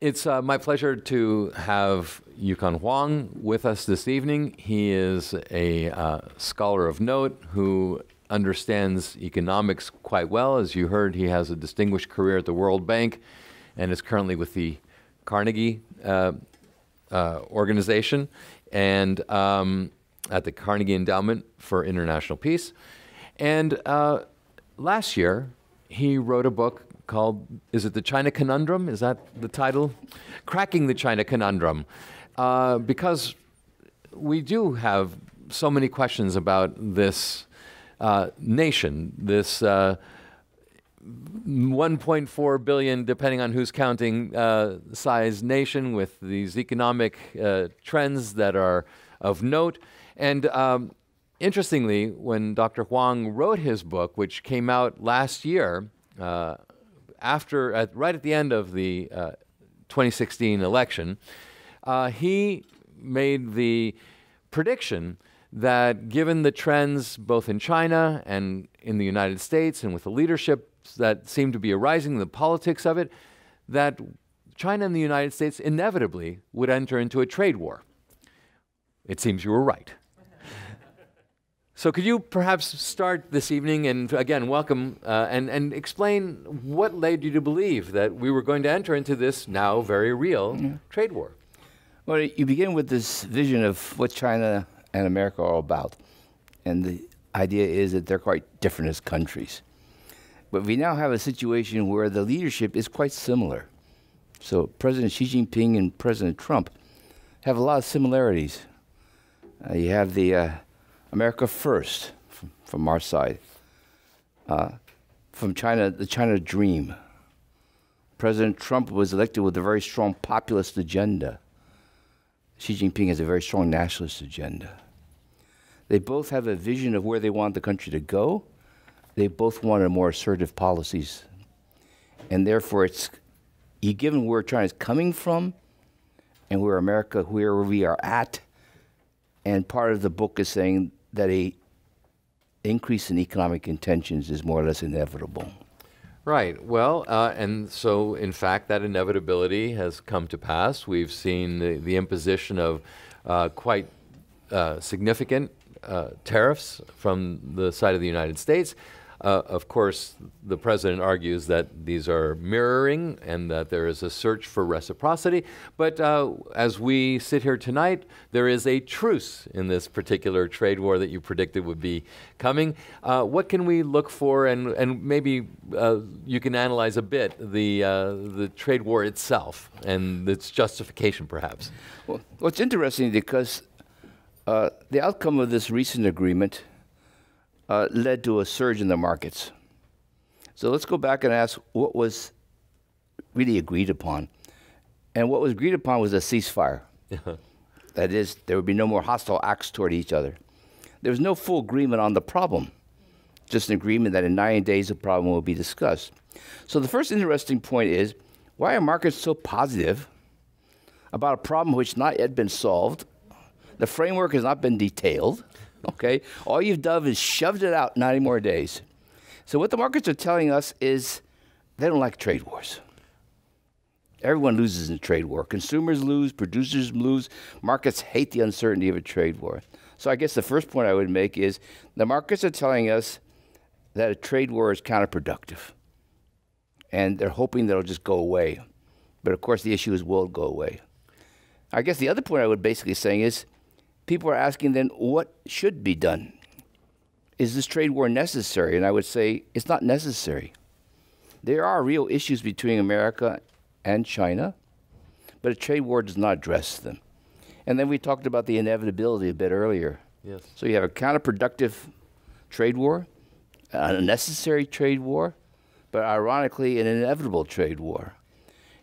It's my pleasure to have Yukon Huang with us this evening. He is a scholar of note who understands economics quite well. As you heard, he has a distinguished career at the World Bank and is currently with the Carnegie organization and at the Carnegie Endowment for International Peace. And last year, he wrote a book called, is it the China Conundrum? Is that the title? Cracking the China Conundrum. Because we do have so many questions about this nation, this 1.4 billion, depending on who's counting, size nation with these economic trends that are of note. And interestingly, when Dr. Huang wrote his book, which came out last year, right at the end of the 2016 election, he made the prediction that given the trends both in China and in the United States and with the leadership that seemed to be arising, the politics of it, that China and the United States inevitably would enter into a trade war. It seems you were right. So could you perhaps start this evening and, again, welcome and explain what led you to believe that we were going to enter into this now very real trade war? Well, you begin with this vision of what China and America are about. And the idea is that they're quite different as countries. But we now have a situation where the leadership is quite similar. So President Xi Jinping and President Trump have a lot of similarities. You have the America first, from our side. From China, the China dream. President Trump was elected with a very strong populist agenda. Xi Jinping has a very strong nationalist agenda. They both have a vision of where they want the country to go. They both wanted more assertive policies. And therefore, it's given where China's coming from and where America, where we are at, and part of the book is saying that an increase in economic intentions is more or less inevitable. Right. Well, and so, in fact, that inevitability has come to pass. We've seen the imposition of quite significant tariffs from the side of the United States. Of course, the president argues that these are mirroring and that there is a search for reciprocity. But as we sit here tonight, there is a truce in this particular trade war that you predicted would be coming. What can we look for? And maybe you can analyze a bit the trade war itself and its justification, perhaps. Well, it's interesting because the outcome of this recent agreement led to a surge in the markets. So let's go back and ask what was really agreed upon. And what was agreed upon was a ceasefire. That is, there would be no more hostile acts toward each other. There was no full agreement on the problem, just an agreement that in 90 days the problem will be discussed. So the first interesting point is, why are markets so positive about a problem which has not yet been solved? The framework has not been detailed. Okay, all you've done is shoved it out 90 more days. So what the markets are telling us is they don't like trade wars. Everyone loses in a trade war. Consumers lose, producers lose, markets hate the uncertainty of a trade war. So I guess the first point I would make is the markets are telling us that a trade war is counterproductive. And they're hoping that it'll just go away. But of course the issue is, will it go away? I guess the other point I would basically say is, people are asking then, what should be done? Is this trade war necessary? And I would say, it's not necessary. There are real issues between America and China, but a trade war does not address them. And then we talked about the inevitability a bit earlier. Yes. So you have a counterproductive trade war, an unnecessary trade war, but ironically, an inevitable trade war.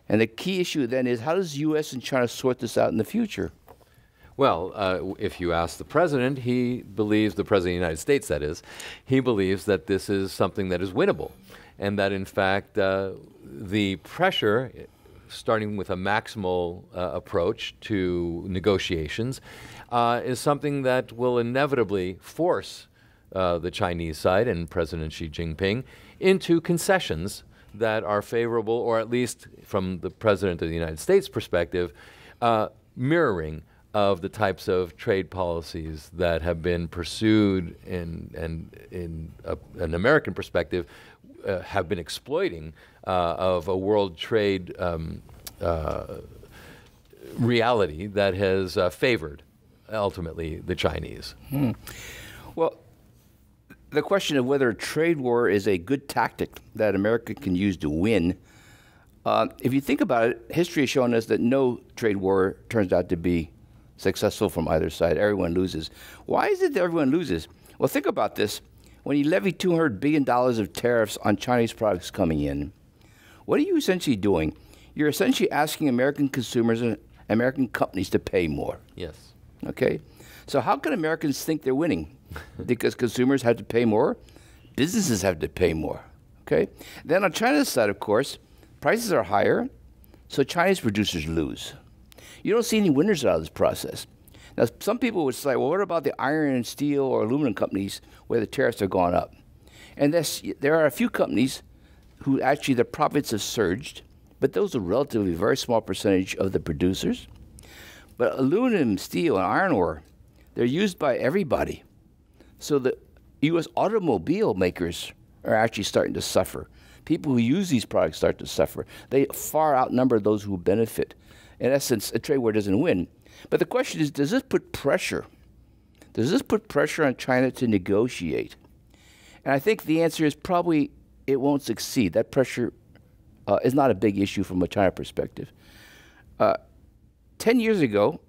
And the key issue then is, how does the U.S. and China sort this out in the future? Well, if you ask the president, he believes, the president of the United States that is, he believes that this is something that is winnable and that in fact the pressure, starting with a maximal approach to negotiations, is something that will inevitably force the Chinese side and President Xi Jinping into concessions that are favorable, or at least from the President of the United States perspective, mirroring of the types of trade policies that have been pursued in an American perspective, have been exploiting of a world trade reality that has favored, ultimately, the Chinese. Hmm. Well, the question of whether a trade war is a good tactic that America can use to win, if you think about it, history has shown us that no trade war turns out to be successful from either side. Everyone loses. Why is it that everyone loses? Well, think about this. When you levy $200 billion of tariffs on Chinese products coming in, what are you essentially doing? You're essentially asking American consumers and American companies to pay more. Yes. Okay? So how can Americans think they're winning? Because consumers have to pay more, businesses have to pay more, okay? Then on China's side, of course, prices are higher, so Chinese producers lose. You don't see any winners out of this process. Now, some people would say, well, what about the iron and steel or aluminum companies where the tariffs have gone up? And there are a few companies who actually their profits have surged, but those are relatively very small percentage of the producers. But aluminum, steel, and iron ore, they're used by everybody. So the U.S. automobile makers are actually starting to suffer. People who use these products start to suffer. They far outnumber those who benefit. In essence, a trade war doesn't win. But the question is, does this put pressure? Does this put pressure on China to negotiate? And I think the answer is probably it won't succeed. That pressure is not a big issue from a China perspective. 10 years ago,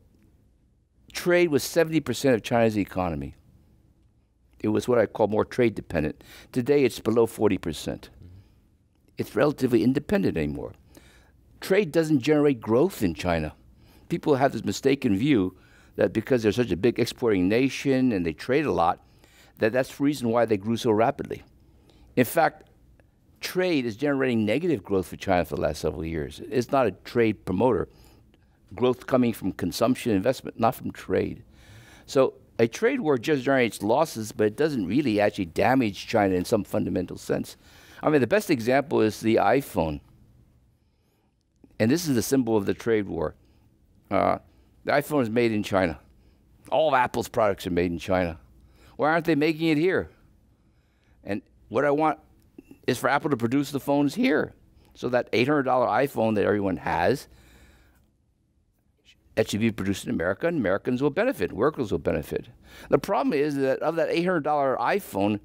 trade was 70% of China's economy. It was what I call more trade dependent. Today, it's below 40%. Mm-hmm. It's relatively independent anymore. Trade doesn't generate growth in China. People have this mistaken view that because they're such a big exporting nation and they trade a lot, that that's the reason why they grew so rapidly. In fact, trade is generating negative growth for China for the last several years. It's not a trade promoter. Growth coming from consumption, investment, not from trade. So a trade war just generates losses, but it doesn't really actually damage China in some fundamental sense. I mean, the best example is the iPhone. And this is the symbol of the trade war. The iPhone is made in China. All of Apple's products are made in China. Why aren't they making it here? And what I want is for Apple to produce the phones here. So that $800 iPhone that everyone has, that should be produced in America, and Americans will benefit, workers will benefit. The problem is that of that $800 iPhone,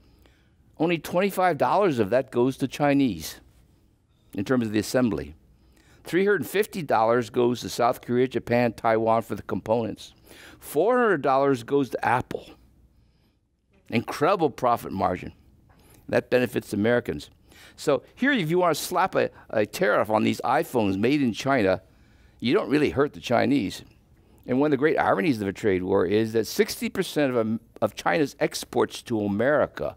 only $25 of that goes to Chinese in terms of the assembly. $350 goes to South Korea, Japan, Taiwan for the components. $400 goes to Apple. Incredible profit margin. That benefits Americans. So here, if you want to slap a tariff on these iPhones made in China, you don't really hurt the Chinese. And one of the great ironies of a trade war is that 60% of China's exports to America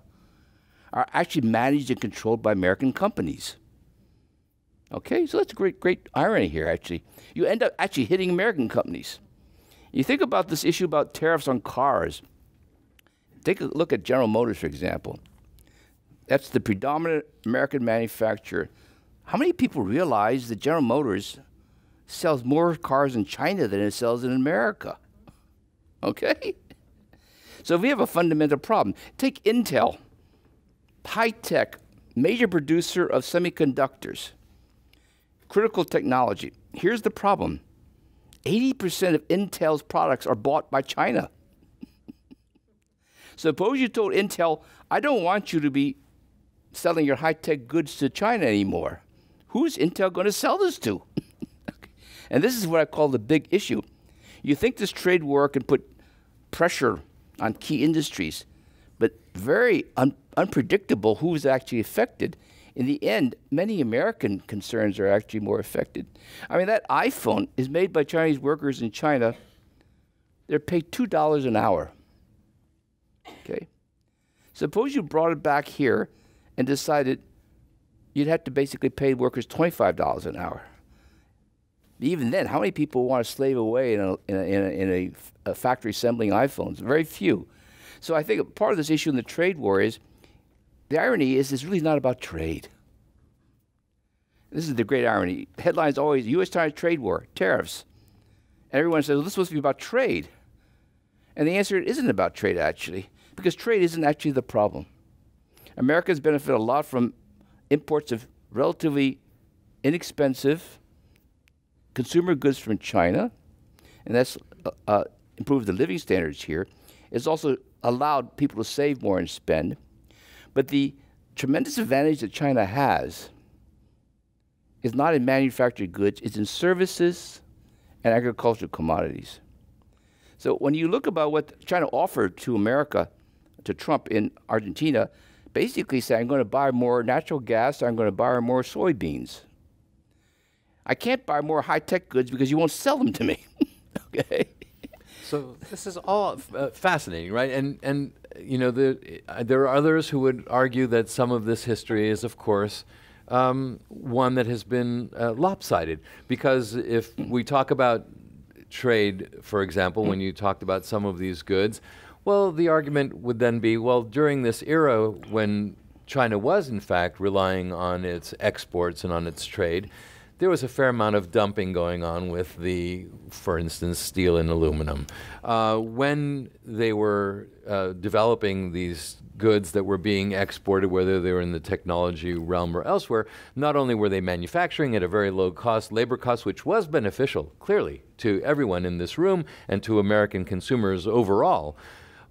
are actually managed and controlled by American companies. Okay, so that's a great irony here, actually. You end up actually hitting American companies. You think about this issue about tariffs on cars. Take a look at General Motors, for example. That's the predominant American manufacturer. How many people realize that General Motors sells more cars in China than it sells in America? Okay? So we have a fundamental problem. Take Intel, high-tech, major producer of semiconductors, critical technology. Here's the problem. 80% of Intel's products are bought by China. Suppose you told Intel, I don't want you to be selling your high-tech goods to China anymore. Who's Intel going to sell this to? And this is what I call the big issue. You think this trade war can put pressure on key industries, but very unpredictable who's actually affected. In the end, many American concerns are actually more affected. I mean, that iPhone is made by Chinese workers in China. They're paid $2 an hour. Okay? Suppose you brought it back here and decided you'd have to basically pay workers $25 an hour. Even then, how many people want to slave away in a factory assembling iPhones? Very few. So I think part of this issue in the trade war is, the irony is it's really not about trade. This is the great irony. Headlines always, U.S.-China trade war, tariffs. And everyone says, well, this is supposed to be about trade. And the answer isn't about trade, actually, because trade isn't actually the problem. Americans benefit a lot from imports of relatively inexpensive consumer goods from China, and that's improved the living standards here. It's also allowed people to save more and spend. But the tremendous advantage that China has is not in manufactured goods, it's in services and agricultural commodities. So when you look about what China offered to America, to Trump in Argentina, basically saying, I'm going to buy more natural gas, or I'm going to buy more soybeans. I can't buy more high-tech goods because you won't sell them to me, okay? So this is all fascinating, right? And you know, there are others who would argue that some of this history is, of course, one that has been lopsided. Because if we talk about trade, for example, when you talked about some of these goods, well, the argument would then be, well, during this era when China was, in fact, relying on its exports and on its trade, there was a fair amount of dumping going on with the, for instance, steel and aluminum. When they were developing these goods that were being exported, whether they were in the technology realm or elsewhere, not only were they manufacturing at a very low cost, labor cost, which was beneficial, clearly, to everyone in this room and to American consumers overall,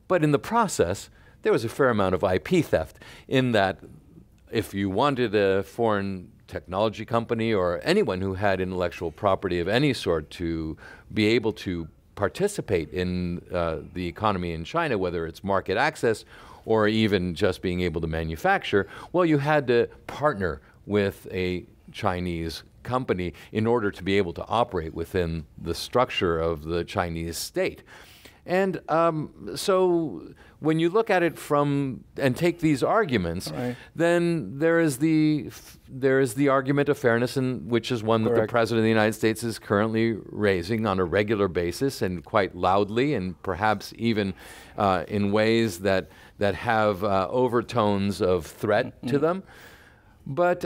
but in the process, there was a fair amount of IP theft in that if you wanted a foreign technology company or anyone who had intellectual property of any sort to be able to participate in the economy in China, whether it's market access or even just being able to manufacture, well, you had to partner with a Chinese company in order to be able to operate within the structure of the Chinese state. And so when you look at it from and take these arguments, right, then there is the argument of fairness, and which is one correct that the President of the United States is currently raising on a regular basis and quite loudly, and perhaps even in ways that have overtones of threat to them. But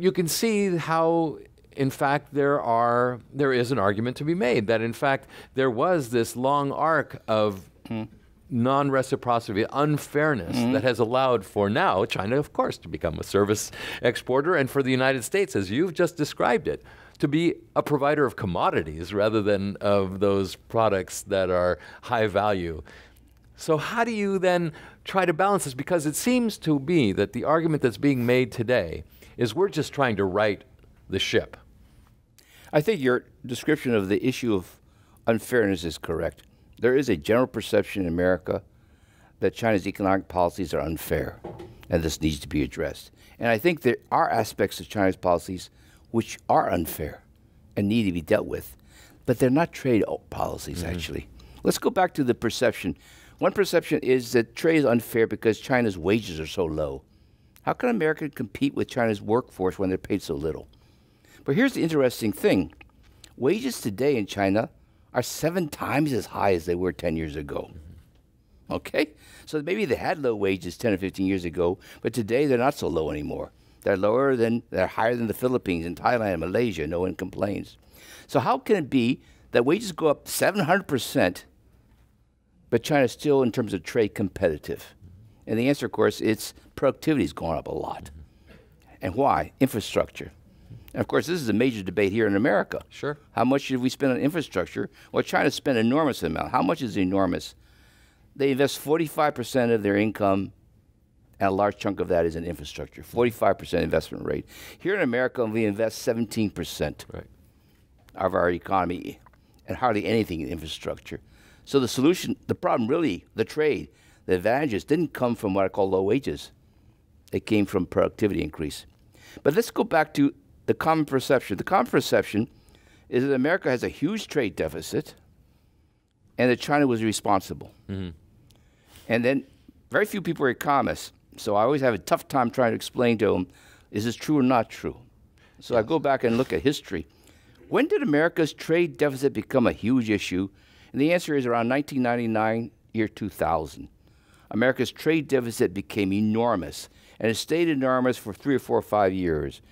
you can see how, in fact, there is an argument to be made that, in fact, there was this long arc of non-reciprocity, unfairness that has allowed for now China, of course, to become a service exporter, and for the United States, as you've just described it, to be a provider of commodities rather than of those products that are high value. So how do you then try to balance this? Because it seems to be that the argument that's being made today is we're just trying to right the ship. I think your description of the issue of unfairness is correct. There is a general perception in America that China's economic policies are unfair, and this needs to be addressed. And I think there are aspects of China's policies which are unfair and need to be dealt with, but they're not trade policies, actually. Let's go back to the perception. One perception is that trade is unfair because China's wages are so low. How can America compete with China's workforce when they're paid so little? But here's the interesting thing. Wages today in China are 7 times as high as they were 10 years ago. Okay? So maybe they had low wages 10 or 15 years ago, but today they're not so low anymore. They're higher than the Philippines and Thailand and Malaysia. No one complains. So how can it be that wages go up 700%, but China's still, in terms of trade, competitive? And the answer, of course, is productivity's gone up a lot. And why? Infrastructure. And of course, this is a major debate here in America. Sure. How much should we spend on infrastructure? Well, China spent an enormous amount. How much is enormous? They invest 45% of their income, and a large chunk of that is in infrastructure. 45% investment rate. Here in America, we invest 17% of our economy, and hardly anything in infrastructure. So the solution, the problem really, the trade, the advantages didn't come from what I call low wages. It came from productivity increase. But let's go back to the common perception. The common perception is that America has a huge trade deficit and that China was responsible. And then very few people are economists, so I always have a tough time trying to explain to them, is this true or not true? So I go back and look at history. When did America's trade deficit become a huge issue? And the answer is around 1999, year 2000. America's trade deficit became enormous, and it stayed enormous for 3 or 4 or 5 years.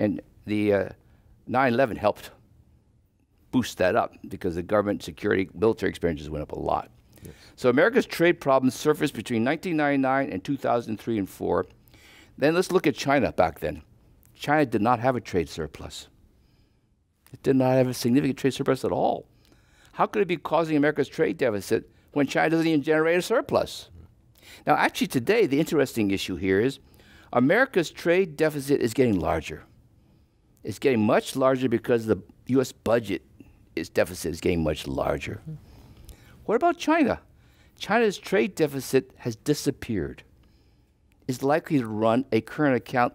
And the 9/11 helped boost that up because the government security military expenditures went up a lot. Yes. So America's trade problems surfaced between 1999 and 2003 and 4. Then let's look at China back then. China did not have a trade surplus. It did not have a significant trade surplus at all. How could it be causing America's trade deficit when China doesn't even generate a surplus? Now, actually today, the interesting issue here is America's trade deficit is getting larger. It's getting much larger because the U.S. budget, its deficit is getting much larger. Mm-hmm. What about China? China's trade deficit has disappeared. It's likely to run a current account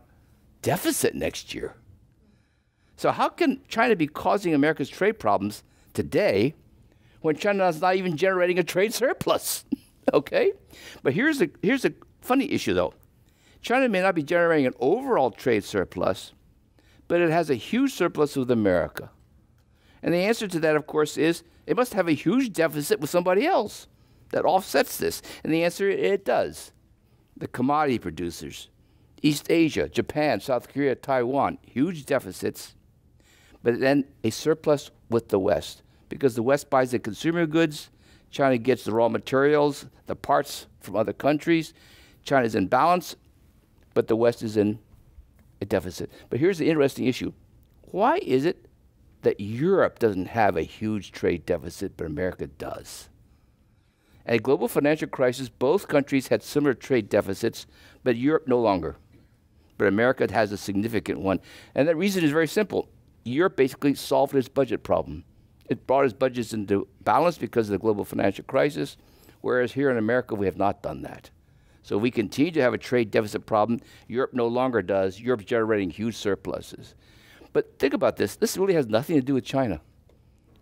deficit next year. So how can China be causing America's trade problems today when China is not even generating a trade surplus? Okay? But here's a funny issue, though. China may not be generating an overall trade surplus, but it has a huge surplus with America. And the answer to that, of course, is it must have a huge deficit with somebody else that offsets this. And the answer, it does. The commodity producers, East Asia, Japan, South Korea, Taiwan, huge deficits, but then a surplus with the West. Because the West buys the consumer goods, China gets the raw materials, the parts from other countries. China's in balance, but the West is in a deficit. But here's the interesting issue. Why is it that Europe doesn't have a huge trade deficit, but America does? In a global financial crisis, both countries had similar trade deficits, but Europe no longer. But America has a significant one. And that reason is very simple. Europe basically solved its budget problem. It brought its budgets into balance because of the global financial crisis, whereas here in America, we have not done that. So we continue to have a trade deficit problem. Europe no longer does. Europe's generating huge surpluses. But think about this. This really has nothing to do with China.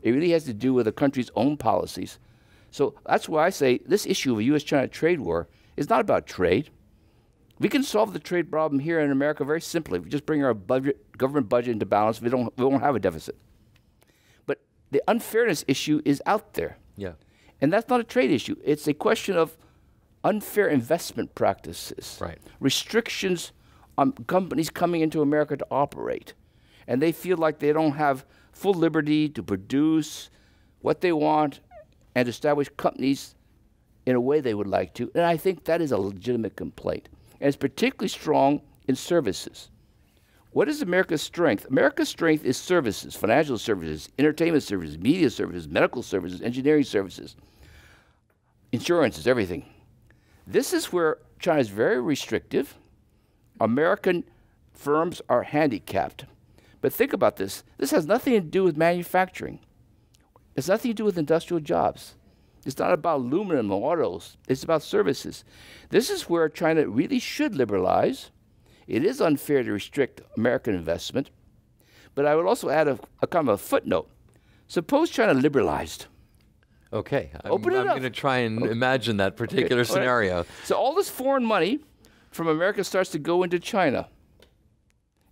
It really has to do with the country's own policies. So that's why I say this issue of a U.S.-China trade war is not about trade. We can solve the trade problem here in America very simply. We just bring our government budget into balance. We won't have a deficit. But the unfairness issue is out there. Yeah. And that's not a trade issue. It's a question of unfair investment practices, right. Restrictions on companies coming into America to operate. And they feel like they don't have full liberty to produce what they want and establish companies in a way they would like to. And I think that is a legitimate complaint. And it's particularly strong in services. What is America's strength? America's strength is services, financial services, entertainment services, media services, medical services, engineering services, insurance is everything. This is where China is very restrictive. American firms are handicapped. But think about this. This has nothing to do with manufacturing. It's nothing to do with industrial jobs. It's not about aluminum or autos. It's about services. This is where China really should liberalize. It is unfair to restrict American investment. But I would also add a kind of a footnote. Suppose China liberalized. Okay, I'm going to try and imagine that particular scenario. Right. So all this foreign money from America starts to go into China,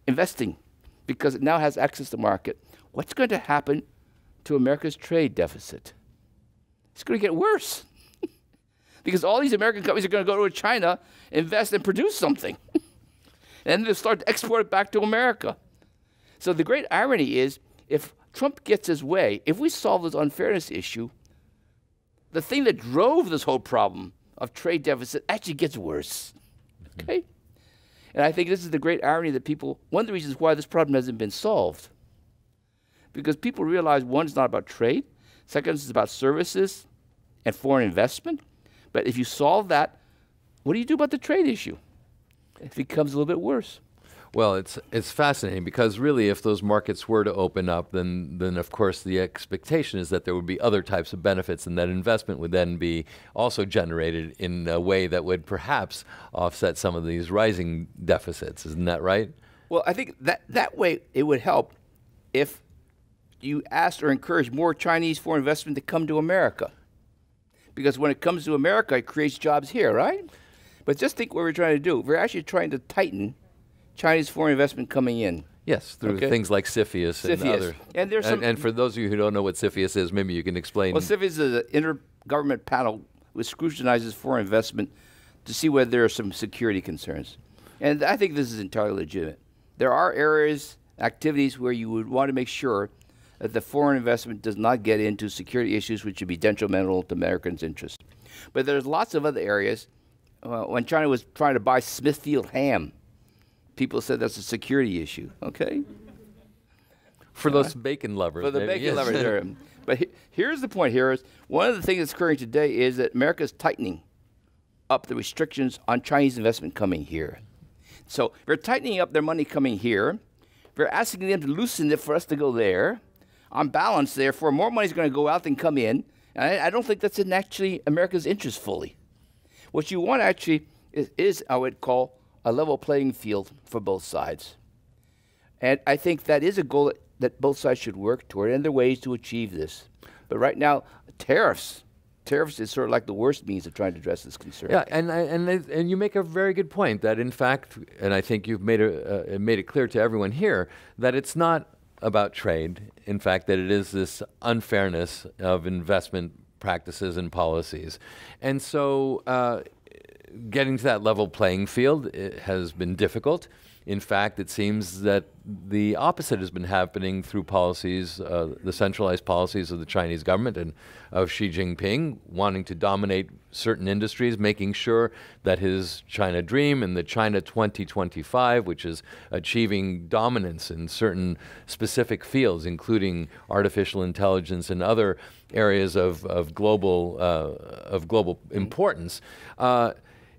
investing, because it now has access to market. What's going to happen to America's trade deficit? It's going to get worse, because all these American companies are going to go to China, invest, and produce something. And they'll start to export it back to America. So the great irony is, if Trump gets his way, if we solve this unfairness issue, the thing that drove this whole problem of trade deficit actually gets worse, okay? And I think this is the great irony that people, one of the reasons why this problem hasn't been solved, because people realize, one, it's not about trade, second, it's about services and foreign investment, but if you solve that, what do you do about the trade issue? It becomes a little bit worse. Well, it's fascinating because really if those markets were to open up, then of course the expectation is that there would be other types of benefits and that investment would then be also generated in a way that would perhaps offset some of these rising deficits. Isn't that right? Well, I think that way it would help if you asked or encouraged more Chinese foreign investment to come to America. Because when it comes to America, it creates jobs here, right? But just think what we're trying to do. We're actually trying to tighten Chinese foreign investment coming in. Yes, through things like CFIUS and other. And there's and for those of you who don't know what CFIUS is, maybe you can explain. Well, CFIUS is an intergovernment panel which scrutinizes foreign investment to see whether there are some security concerns. And I think this is entirely legitimate. There are areas activities where you would want to make sure that the foreign investment does not get into security issues which would be detrimental to Americans' interests. But there's lots of other areas. When China was trying to buy Smithfield ham, people said that's a security issue, okay? For those bacon lovers. For the bacon lovers. But here's the point here is, one of the things that's occurring today is that America is tightening up the restrictions on Chinese investment coming here. So we're tightening up their money coming here. We're asking them to loosen it for us to go there. On balance, therefore, more money is going to go out than come in. And I don't think that's in actually America's interest fully. What you want actually is I would call a level playing field for both sides. And I think that is a goal that both sides should work toward, and there are ways to achieve this. But right now, tariffs is sort of like the worst means of trying to address this concern. Yeah, and you make a very good point that in fact, and I think you've made it clear to everyone here, that it's not about trade, in fact, that it is this unfairness of investment practices and policies. And so getting to that level playing field has been difficult. In fact, it seems that the opposite has been happening through policies, the centralized policies of the Chinese government and of Xi Jinping, wanting to dominate certain industries, making sure that his China dream and the China 2025, which is achieving dominance in certain specific fields, including artificial intelligence and other areas of global importance,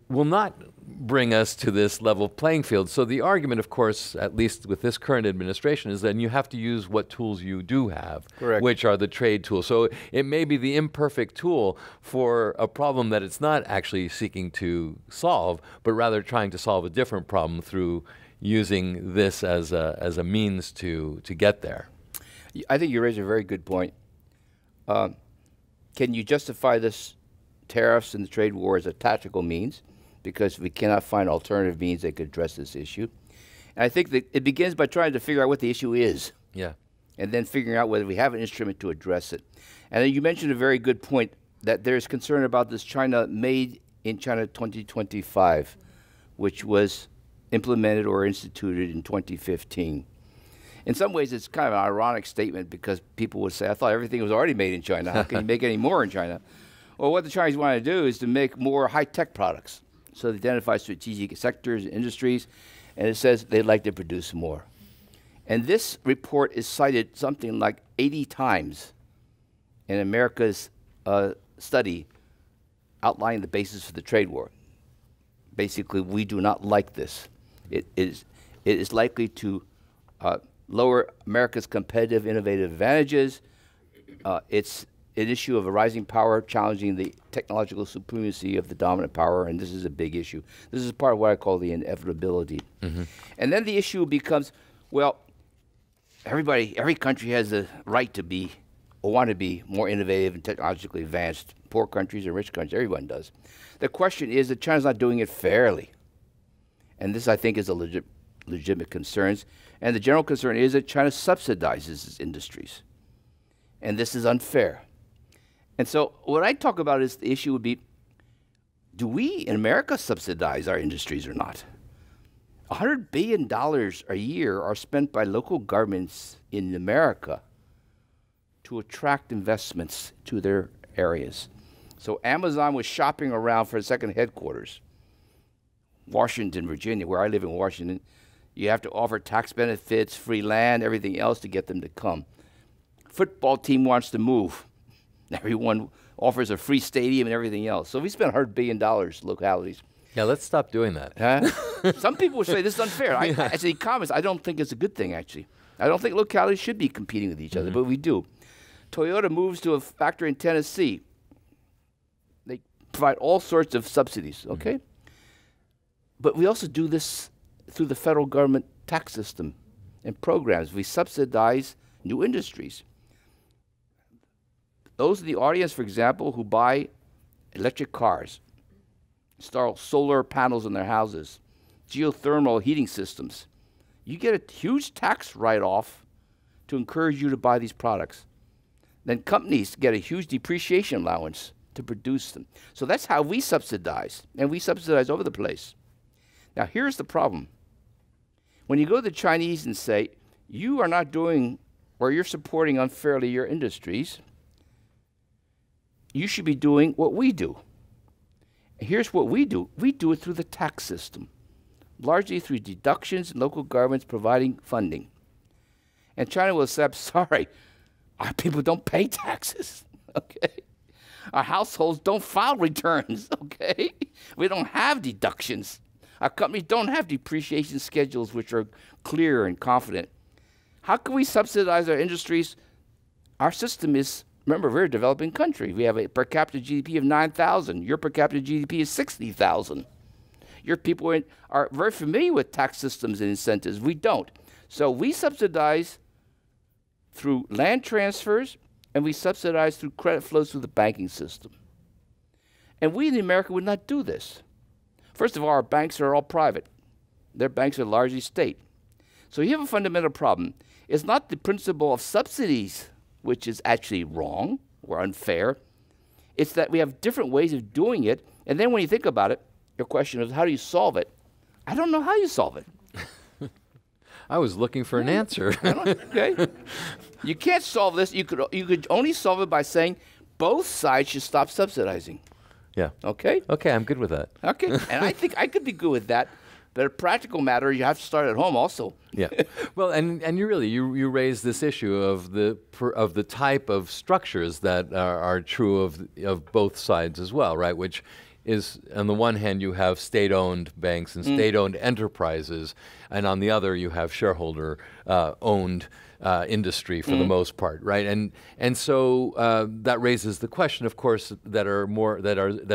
will not bring us to this level playing field. So the argument, of course, at least with this current administration, is that you have to use what tools you do have, correct, which are the trade tools. So it may be the imperfect tool for a problem that it's not actually seeking to solve, but rather trying to solve a different problem through using this as a means to get there. I think you raise a very good point. Can you justify this tariffs and the trade war as a tactical means? Because we cannot find alternative means that could address this issue. And I think that it begins by trying to figure out what the issue is. Yeah. And then figuring out whether we have an instrument to address it. And then you mentioned a very good point that there's concern about this China Made in China 2025, which was implemented or instituted in 2015. In some ways, it's kind of an ironic statement because people would say, I thought everything was already made in China. How can you make any more in China? Well, what the Chinese want to do is to make more high-tech products. So they identify strategic sectors and industries, and it says they'd like to produce more. And this report is cited something like 80 times in America's study outlining the basis for the trade war. Basically, we do not like this. It is likely to lower America's competitive, innovative advantages. It's an issue of a rising power challenging the technological supremacy of the dominant power, and this is a big issue. This is part of what I call the inevitability. Mm-hmm. And then the issue becomes, well, every country has the right to be or want to be more innovative and technologically advanced. Poor countries and rich countries, everyone does. The question is that China's not doing it fairly. And this, I think, is a legitimate concern. And the general concern is that China subsidizes its industries. And this is unfair. And so what I talk about is the issue would be, do we in America subsidize our industries or not? $100 billion a year are spent by local governments in America to attract investments to their areas. So Amazon was shopping around for a second headquarters. Washington, Virginia, where I live in Washington, you have to offer tax benefits, free land, everything else to get them to come. Football team wants to move. Everyone offers a free stadium and everything else. So we spent $100 billion localities. Yeah, let's stop doing that. Huh? Some people would say this is unfair. Yeah. As an economist, I don't think it's a good thing, actually. I don't think localities should be competing with each other, but we do. Toyota moves to a factory in Tennessee. They provide all sorts of subsidies, okay? But we also do this through the federal government tax system and programs. We subsidize new industries. Those in the audience, for example, who buy electric cars, install solar panels in their houses, geothermal heating systems, you get a huge tax write-off to encourage you to buy these products. Then companies get a huge depreciation allowance to produce them. So that's how we subsidize, and we subsidize over the place. Now here's the problem. When you go to the Chinese and say, you are not doing, or you're supporting unfairly your industries, you should be doing what we do. Here's what we do. We do it through the tax system, largely through deductions and local governments providing funding. And China will accept, sorry, our people don't pay taxes, okay? Our households don't file returns, okay? We don't have deductions. Our companies don't have depreciation schedules which are clear and confident. How can we subsidize our industries? Our system is, remember, we're a developing country. We have a per capita GDP of 9,000. Your per capita GDP is 60,000. Your people are very familiar with tax systems and incentives. We don't. So we subsidize through land transfers, and we subsidize through credit flows through the banking system. And we in America would not do this. First of all, our banks are all private. Their banks are largely state. So you have a fundamental problem. It's not the principle of subsidies which is actually wrong or unfair. It's that we have different ways of doing it. And then when you think about it, your question is, how do you solve it? I don't know how you solve it. I was looking for an answer. Okay. You can't solve this. You could only solve it by saying both sides should stop subsidizing. Yeah. Okay? Okay, I'm good with that. Okay. And I think I could be good with that. But a practical matter, you have to start at home also. Yeah. Well, and you really, you raise this issue of the type of structures that are true of both sides as well, right? Which is, on the one hand, you have state-owned banks and state-owned enterprises, and on the other, you have shareholder-owned industry for the most part, right? And so that raises the question, of course, that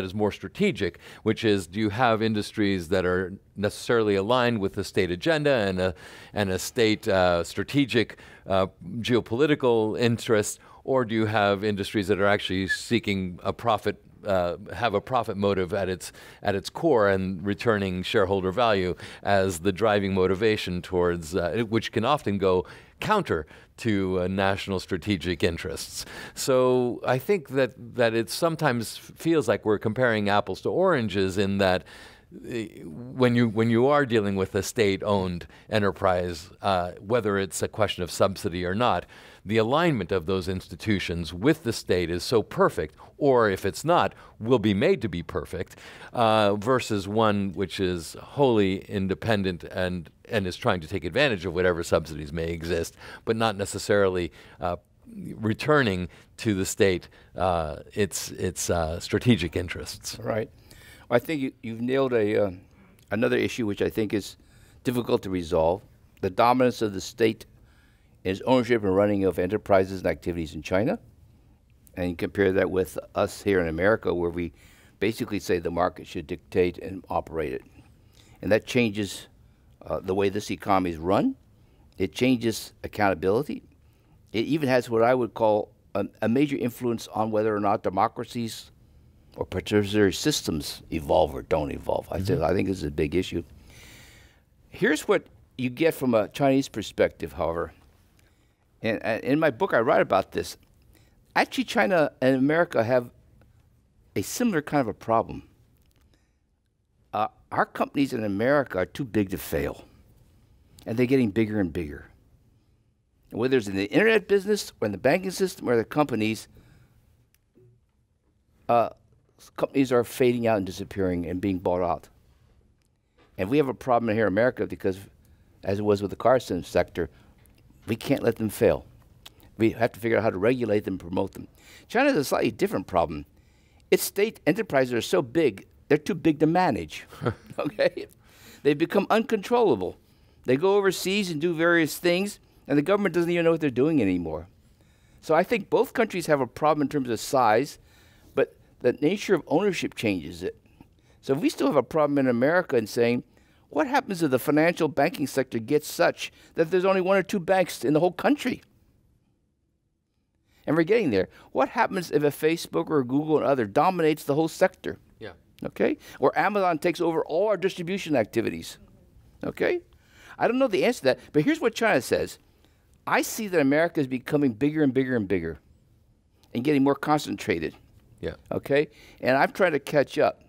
is more strategic, which is, do you have industries that are necessarily aligned with the state agenda and a state strategic geopolitical interest, or do you have industries that are actually seeking a profit? Have a profit motive at its core, and returning shareholder value as the driving motivation towards which can often go counter to national strategic interests. So I think that it sometimes feels like we're comparing apples to oranges, in that when you are dealing with a state-owned enterprise, whether it's a question of subsidy or not, the alignment of those institutions with the state is so perfect, or if it's not, will be made to be perfect, versus one which is wholly independent and is trying to take advantage of whatever subsidies may exist, but not necessarily returning to the state its strategic interests. Right. I think you've nailed another issue which I think is difficult to resolve: the dominance of the state in its ownership and running of enterprises and activities in China. And you compare that with us here in America, where we basically say the market should dictate and operate it. And that changes the way this economy is run. It changes accountability. It even has what I would call a major influence on whether or not democracies or particular systems evolve or don't evolve. I think this is a big issue. Here's what you get from a Chinese perspective, however. And in my book, I write about this. Actually, China and America have a similar kind of a problem. Our companies in America are too big to fail, and they're getting bigger and bigger. And whether it's in the internet business or in the banking system or the companies are fading out and disappearing and being bought out. And we have a problem here in America because, as it was with the car sector, we can't let them fail. We have to figure out how to regulate them and promote them. China has a slightly different problem. Its state enterprises are so big, they're too big to manage. Okay? They become uncontrollable. They go overseas and do various things, and the government doesn't even know what they're doing anymore. So I think both countries have a problem in terms of size. The nature of ownership changes it. So we still have a problem in America in saying, what happens if the financial banking sector gets such that there's only one or two banks in the whole country? And we're getting there. What happens if a Facebook or a Google and other dominates the whole sector? Yeah. Okay? Or Amazon takes over all our distribution activities. Okay? I don't know the answer to that, but here's what China says. I see that America is becoming bigger and bigger and bigger and getting more concentrated. Yeah. Okay? And I'm trying to catch up.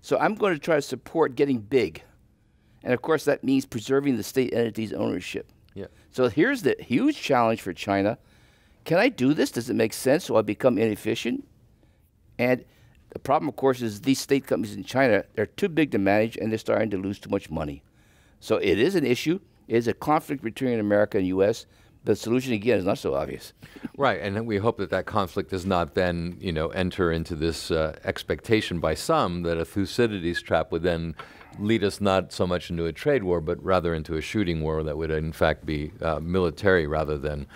So I'm going to try to support getting big. And of course that means preserving the state entity's ownership. Yeah. So here's the huge challenge for China. Can I do this? Does it make sense? Will I become inefficient? And the problem, of course, is these state companies in China, they're too big to manage, and they're starting to lose too much money. So it is an issue. It is a conflict between America and U.S. The solution, again, is not so obvious. Right, and we hope that that conflict does not then, you know, enter into this expectation by some that a Thucydides trap would then lead us not so much into a trade war, but rather into a shooting war that would, in fact, be military rather than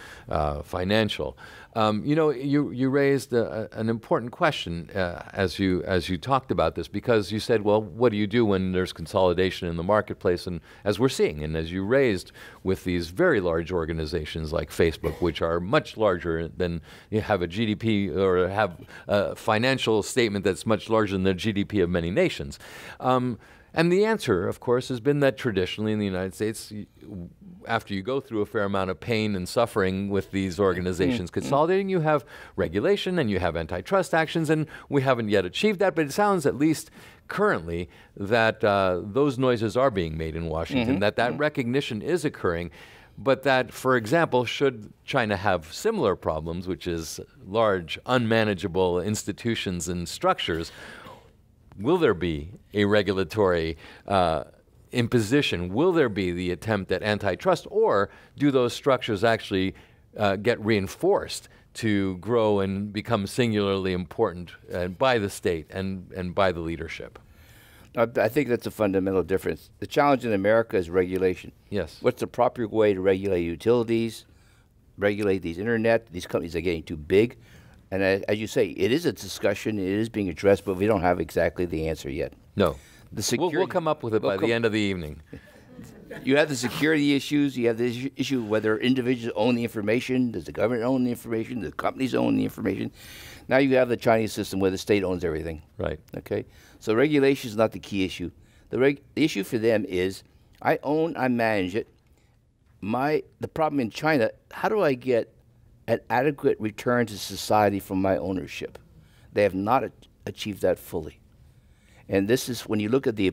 financial. You know, you raised an important question as you talked about this, because you said, well, what do you do when there's consolidation in the marketplace, and as we're seeing, and as you raised with these very large organizations like Facebook, which are much larger than, you have a GDP or have a financial statement that's much larger than the GDP of many nations. And the answer, of course, has been that traditionally in the United States, after you go through a fair amount of pain and suffering with these organizations consolidating, you have regulation and you have antitrust actions, and we haven't yet achieved that, but it sounds at least currently that those noises are being made in Washington, that recognition is occurring. But that, for example, should China have similar problems, which is large, unmanageable institutions and structures, will there be a regulatory imposition? Will there be the attempt at antitrust? Or do those structures actually get reinforced to grow and become singularly important by the state and by the leadership? I think that's a fundamental difference. The challenge in America is regulation. Yes. What's the proper way to regulate utilities, regulate these internet? These companies are getting too big. And as you say, it is a discussion, it is being addressed, but we don't have exactly the answer yet. No. We'll come up with it by the end of the evening. You have the security issues, you have the issue of whether individuals own the information, does the government own the information, do the companies own the information? Now you have the Chinese system where the state owns everything. Right. Okay. So regulation is not the key issue. The issue for them is, I own, I manage it. The problem in China, how do I get an adequate return to society from my ownership? They have not achieved that fully. And this is, when you look at the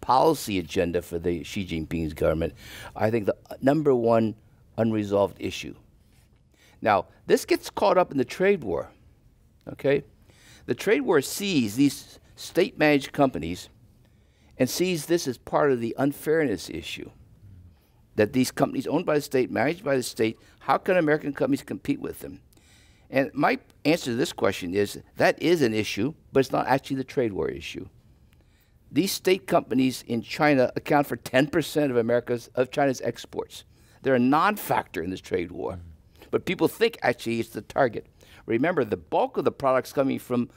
policy agenda for the Xi Jinping's government, I think the number one unresolved issue. Now, this gets caught up in the trade war, okay? The trade war sees these state-managed companies and sees this as part of the unfairness issue, that these companies owned by the state, managed by the state, how can American companies compete with them? And my answer to this question is, that is an issue, but it's not actually the trade war issue. These state companies in China account for 10% of China's exports. They're a non-factor in this trade war, but people think actually it's the target. Remember, the bulk of the products coming from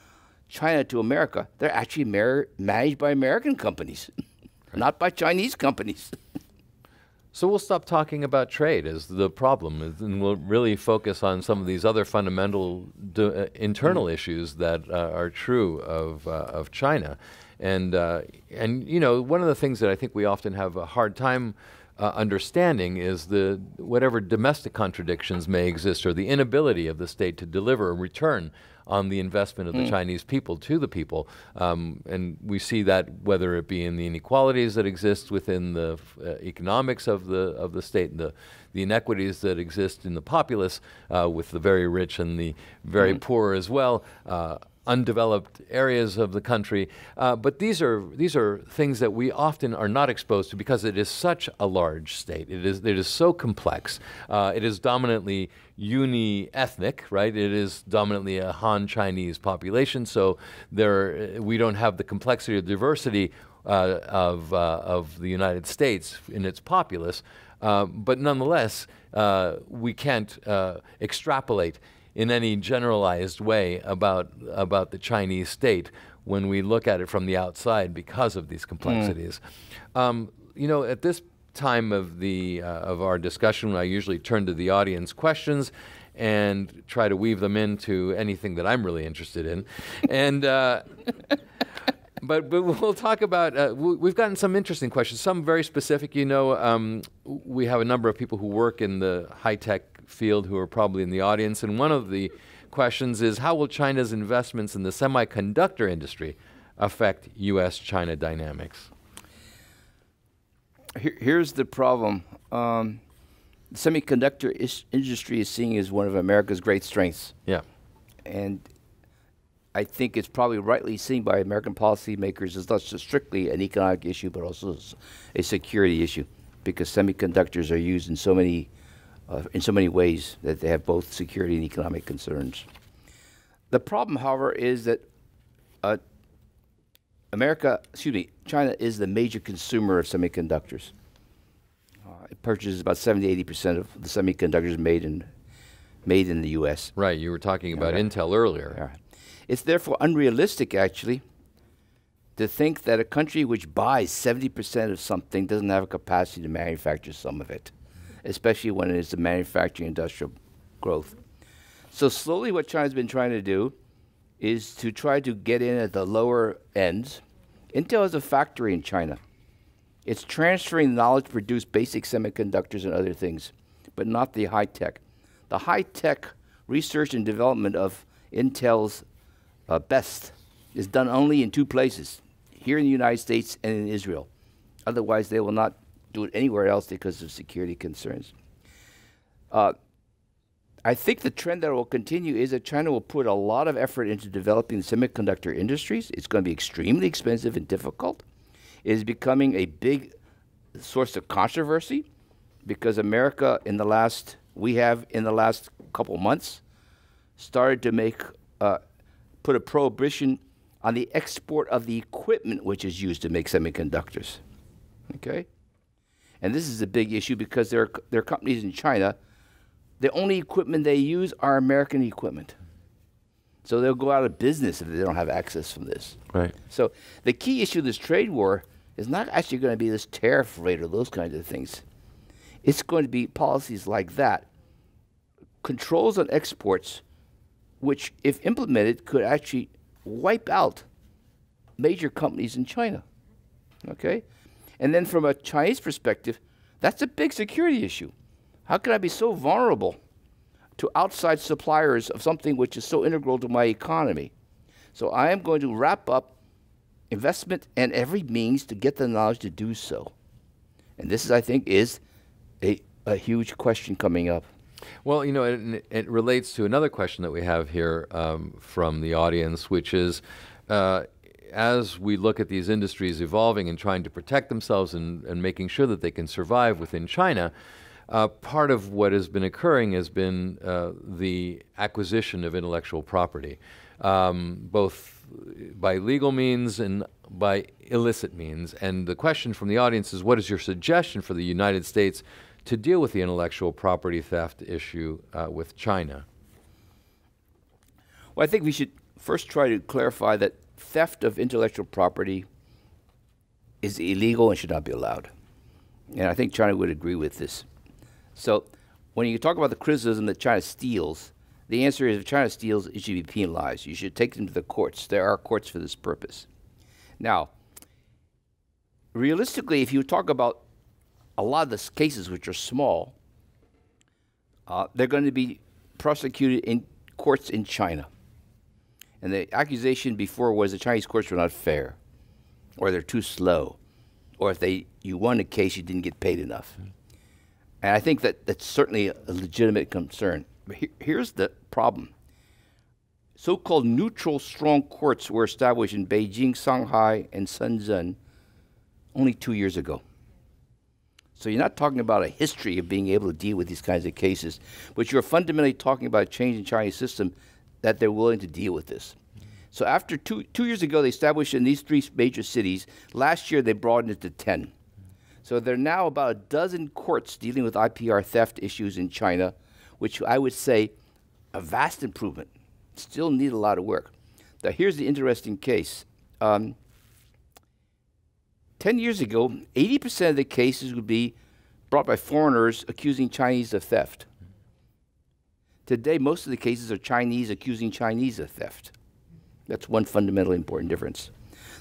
China to America, they're actually managed by American companies, not by Chinese companies. So we'll stop talking about trade as the problem, and we'll really focus on some of these other fundamental internal issues that are true of China. And you know, one of the things that I think we often have a hard time understanding is whatever domestic contradictions may exist, or the inability of the state to deliver a return on the investment of the Chinese people to the people. And we see that whether it be in the inequalities that exist within the economics of the state, and the inequities that exist in the populace with the very rich and the very poor as well, undeveloped areas of the country. But these are things that we often are not exposed to because it is such a large state. It is so complex. It is dominantly uni-ethnic, right? It is dominantly a Han Chinese population, so we don't have the complexity or diversity of the United States in its populace. But nonetheless, we can't extrapolate in any generalized way about the Chinese state when we look at it from the outside because of these complexities. You know, at this time of our discussion, I usually turn to the audience questions and try to weave them into anything that I'm really interested in. And but we'll talk about, we've gotten some interesting questions, some very specific. You know, we have a number of people who work in the high-tech field who are probably in the audience, and one of the questions is, how will China's investments in the semiconductor industry affect U.S.-China dynamics? Here's the problem. the semiconductor industry is seen as one of America's great strengths. Yeah. And I think it's probably rightly seen by American policymakers as not strictly an economic issue, but also a security issue, because semiconductors are used in so many ways that they have both security and economic concerns. The problem, however, is that China is the major consumer of semiconductors. It purchases about 70–80% of the semiconductors made in the U.S. Right. You were talking about Intel earlier. Yeah. It's therefore unrealistic, actually, to think that a country which buys 70% of something doesn't have a capacity to manufacture some of it, especially when it is the manufacturing industrial growth. So slowly what China's been trying to do is to try to get in at the lower ends. Intel has a factory in China. It's transferring knowledge to produce basic semiconductors and other things, but not the high-tech. The high-tech research and development of Intel's best is done only in two places, here in the United States and in Israel. Otherwise, they will not do it anywhere else because of security concerns. I think the trend that will continue is that China will put a lot of effort into developing the semiconductor industries. It's going to be extremely expensive and difficult. It is becoming a big source of controversy because America in the last couple months started to put a prohibition on the export of the equipment which is used to make semiconductors. Okay? And this is a big issue because there are companies in China, the only equipment they use are American equipment. So they'll go out of business if they don't have access from this. Right. So the key issue of this trade war is not actually going to be this tariff rate or those kinds of things. It's going to be policies like that, controls on exports, which if implemented could actually wipe out major companies in China. Okay? And then from a Chinese perspective, that's a big security issue. How can I be so vulnerable to outside suppliers of something which is so integral to my economy? So I am going to wrap up investment and every means to get the knowledge to do so. And this, I think, is a huge question coming up. Well, you know, it relates to another question that we have here from the audience, which is, as we look at these industries evolving and trying to protect themselves and making sure that they can survive within China, part of what has been occurring has been the acquisition of intellectual property, both by legal means and by illicit means. And the question from the audience is, what is your suggestion for the United States to deal with the intellectual property theft issue with China? Well, I think we should first try to clarify that theft of intellectual property is illegal and should not be allowed. And I think China would agree with this. So when you talk about the criticism that China steals, the answer is if China steals, it should be penalized. You should take them to the courts. There are courts for this purpose. Now, realistically, if you talk about a lot of the cases which are small, they're going to be prosecuted in courts in China. And the accusation before was the Chinese courts were not fair, or they're too slow, or if you won a case, you didn't get paid enough. And I think that that's certainly a legitimate concern. But here's the problem. So-called neutral strong courts were established in Beijing, Shanghai, and Shenzhen only 2 years ago. So you're not talking about a history of being able to deal with these kinds of cases, but you're fundamentally talking about a change in Chinese system that they're willing to deal with this. So after two years ago, they established in these three major cities. Last year, they broadened it to 10. So there are now about a dozen courts dealing with IPR theft issues in China, which I would say a vast improvement. Still need a lot of work. Now, here's the interesting case. 10 years ago, 80% of the cases would be brought by foreigners accusing Chinese of theft. Today, most of the cases are Chinese accusing Chinese of theft. That's one fundamentally important difference.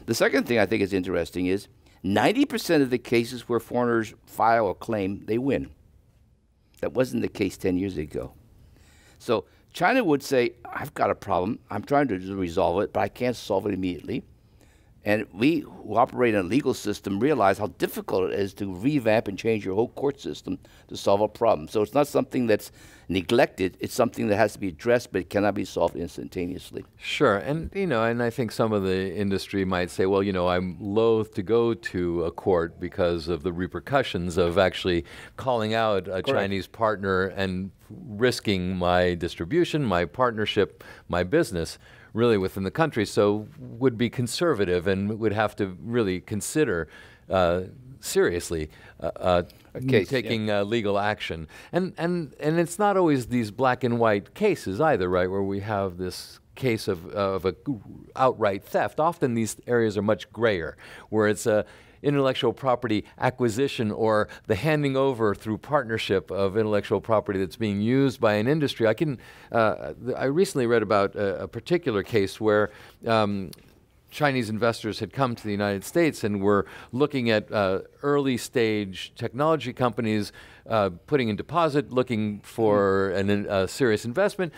The second thing I think is interesting is 90% of the cases where foreigners file a claim, they win. That wasn't the case 10 years ago. So China would say, I've got a problem. I'm trying to resolve it, but I can't solve it immediately. And we who operate in a legal system realize how difficult it is to revamp and change your whole court system to solve a problem. So it's not something that's neglected, it's something that has to be addressed, but it cannot be solved instantaneously. Sure, and you know, and I think some of the industry might say, well, you know, I'm loath to go to a court because of the repercussions of actually calling out a Correct. Chinese partner and risking my distribution, my partnership, my business, really within the country, so would be conservative and would have to really consider seriously taking legal action. And it's not always these black and white cases either, right, where we have this case of a outright theft. Often these areas are much grayer, where it's a intellectual property acquisition or the handing over through partnership of intellectual property that's being used by an industry. I can, I recently read about a particular case where Chinese investors had come to the United States and were looking at early stage technology companies, putting in deposit, looking for a serious investment,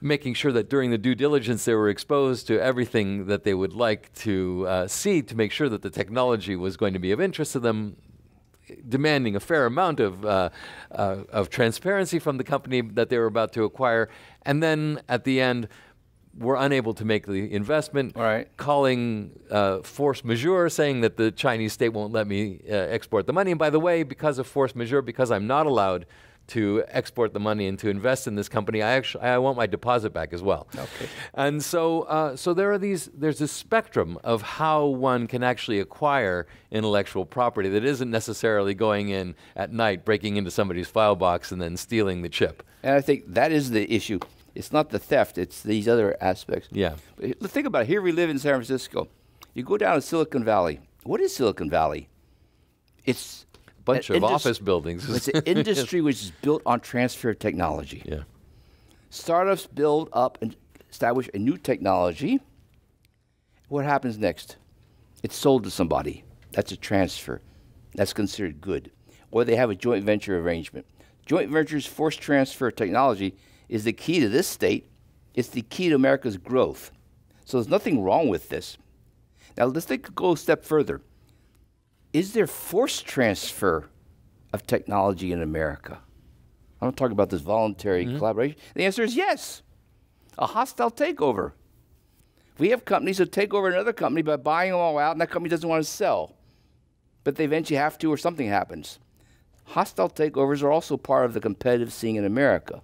making sure that during the due diligence they were exposed to everything that they would like to see to make sure that the technology was going to be of interest to them, demanding a fair amount of transparency from the company that they were about to acquire, and then at the end were unable to make the investment, calling force majeure, saying that the Chinese state won't let me export the money. And by the way, because of force majeure, because I'm not allowed to export the money and to invest in this company, I want my deposit back as well. Okay. And so there are these, there's this spectrum of how one can actually acquire intellectual property that isn't necessarily going in at night, breaking into somebody's file box and then stealing the chip. And I think that is the issue. It's not the theft, it's these other aspects. Yeah. But think about it, here we live in San Francisco. You go down to Silicon Valley. What is Silicon Valley? It's bunch of office buildings. It's an industry which is built on transfer of technology. Yeah. Startups build up and establish a new technology. What happens next? It's sold to somebody. That's a transfer. That's considered good. Or they have a joint venture arrangement. Joint ventures, forced transfer of technology is the key to this state. It's the key to America's growth. So there's nothing wrong with this. Now let's go a step further. Is there forced transfer of technology in America? I'm not talking about this voluntary collaboration. The answer is yes. A hostile takeover. We have companies that take over another company by buying them all out, and that company doesn't want to sell. But they eventually have to, or something happens. Hostile takeovers are also part of the competitive scene in America.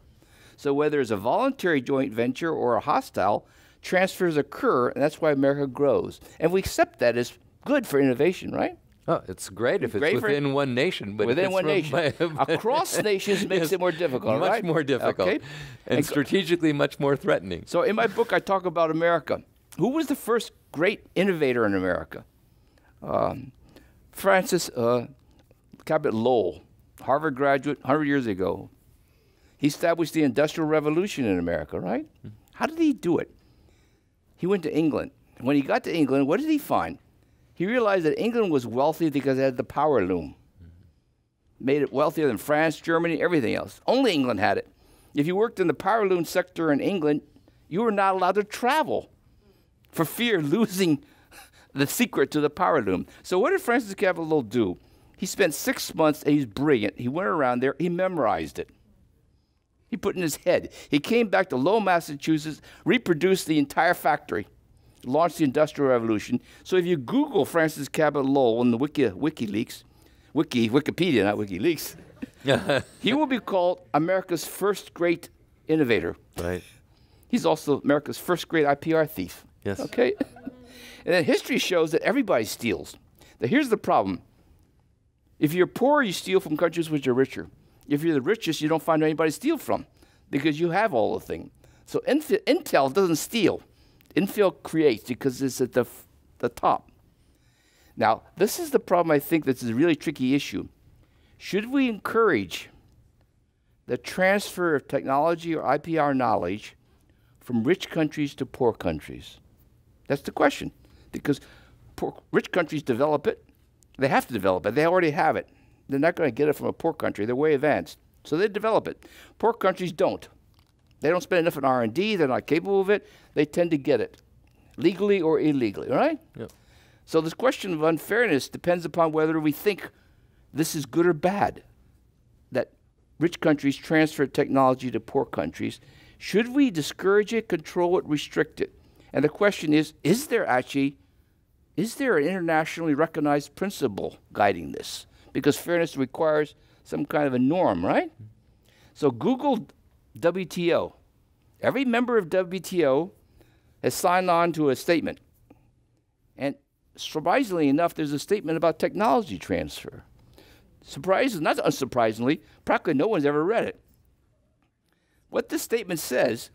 So whether it's a voluntary joint venture or a hostile, transfers occur, and that's why America grows. And we accept that as good for innovation, right? Oh, it's great if it's within one nation, but within one nation, across nations makes it more difficult, right? Much more difficult, okay. And strategically much more threatening. So in my book, I talk about America. Who was the first great innovator in America? Francis Cabot Lowell, Harvard graduate, 100 years ago. He established the Industrial Revolution in America, right? How did he do it? He went to England. When he got to England, what did he find? He realized that England was wealthy because it had the power loom. Made it wealthier than France, Germany, everything else. Only England had it. If you worked in the power loom sector in England, you were not allowed to travel for fear of losing the secret to the power loom. So what did Francis Cabot Lowell do? He spent 6 months, and he's brilliant. He went around there, he memorized it. He put it in his head. He came back to Lowell, Massachusetts, reproduced the entire factory. Launched the Industrial Revolution. So if you Google Francis Cabot Lowell in the Wikipedia, not WikiLeaks, he will be called America's first great innovator. Right. He's also America's first great IPR thief. Yes. Okay. And then history shows that everybody steals. Now here's the problem. If you're poor, you steal from countries which are richer. If you're the richest, you don't find anybody to steal from because you have all the things. So Intel doesn't steal. Infield creates because it's at the top. Now, this is the problem I think that's a really tricky issue. Should we encourage the transfer of technology or IPR knowledge from rich countries to poor countries? That's the question, because rich countries develop it. They have to develop it. They already have it. They're not going to get it from a poor country. They're way advanced. So they develop it. Poor countries don't. They don't spend enough on R&D. They're not capable of it. They tend to get it, legally or illegally, right? Yep. So this question of unfairness depends upon whether we think this is good or bad, that rich countries transfer technology to poor countries. Should we discourage it, control it, restrict it? And the question is there actually, is there an internationally recognized principle guiding this? Because fairness requires some kind of a norm, right? So Google WTO. Every member of WTO has signed on to a statement. And surprisingly enough, there's a statement about technology transfer. Surprisingly, not unsurprisingly, practically no one's ever read it. What this statement says,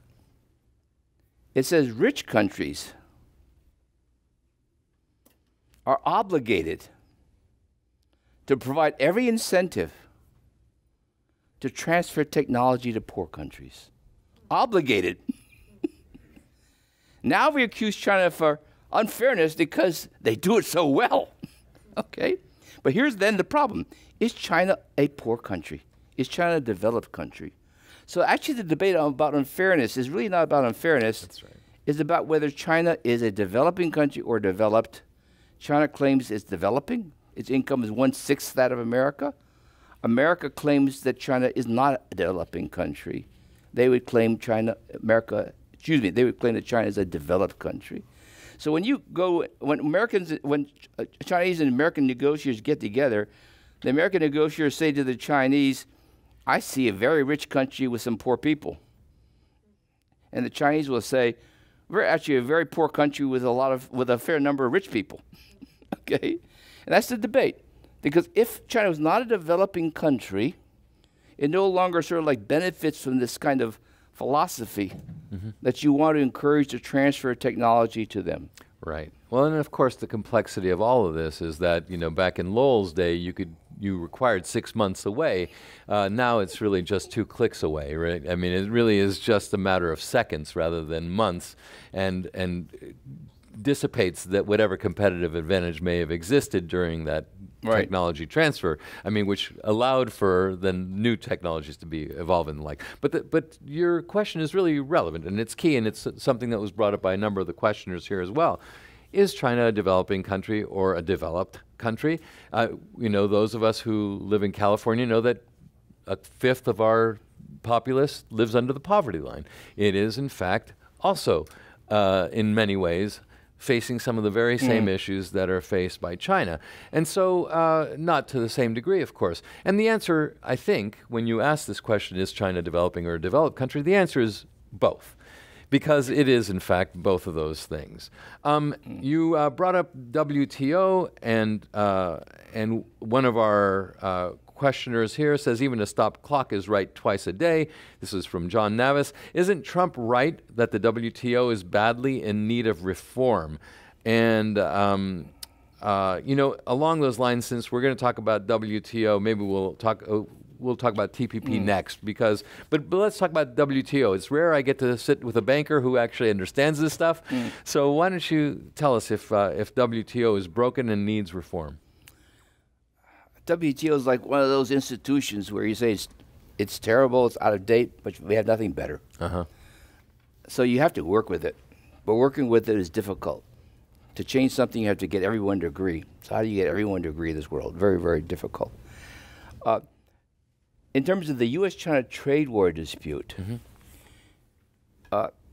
it says rich countries are obligated to provide every incentive to transfer technology to poor countries. Obligated. Now we accuse China for unfairness because they do it so well. Okay? But here's then the problem. Is China a poor country? Is China a developed country? So actually the debate about unfairness is really not about unfairness. That's right. It's about whether China is a developing country or developed. China claims it's developing. Its income is 1/6 that of America. America claims that China is not a developing country. They would claim they would claim that China is a developed country. So when you go, when Chinese and American negotiators get together, the American negotiators say to the Chinese, I see a very rich country with some poor people. And the Chinese will say, we're actually a very poor country with a fair number of rich people. Okay? And that's the debate. Because if China was not a developing country, it no longer sort of like benefits from this kind of philosophy that you want to encourage the transfer of technology to them. Right. Well, and of course the complexity of all of this is that, you know, back in Lowell's day, you required 6 months away. Now it's really just 2 clicks away, right? I mean, it really is just a matter of seconds rather than months, and dissipates that whatever competitive advantage may have existed during that technology transfer. I mean, which allowed for then new technologies to be evolving. Like, but your question is really relevant, and it's key, and it's something that was brought up by a number of the questioners here as well. Is China a developing country or a developed country? You know, those of us who live in California know that 1/5 of our populace lives under the poverty line. It is, in fact, also in many ways facing some of the very same issues that are faced by China. And so, not to the same degree, of course. And the answer, I think, when you ask this question, is China developing or a developed country, the answer is both. Because it is, in fact, both of those things. You brought up WTO, and one of our questioners here says, even a stop clock is right twice a day. This is from John Navis. Isn't Trump right that the WTO is badly in need of reform? And, you know, along those lines, since we're going to talk about WTO, maybe we'll talk about TPP next, because, but let's talk about WTO. It's rare I get to sit with a banker who actually understands this stuff. So why don't you tell us if WTO is broken and needs reform? WTO is like one of those institutions where you say it's terrible, it's out of date, but we have nothing better. So you have to work with it. But working with it is difficult. To change something, you have to get everyone to agree. So how do you get everyone to agree in this world? Very, very difficult. In terms of the U.S.-China trade war dispute,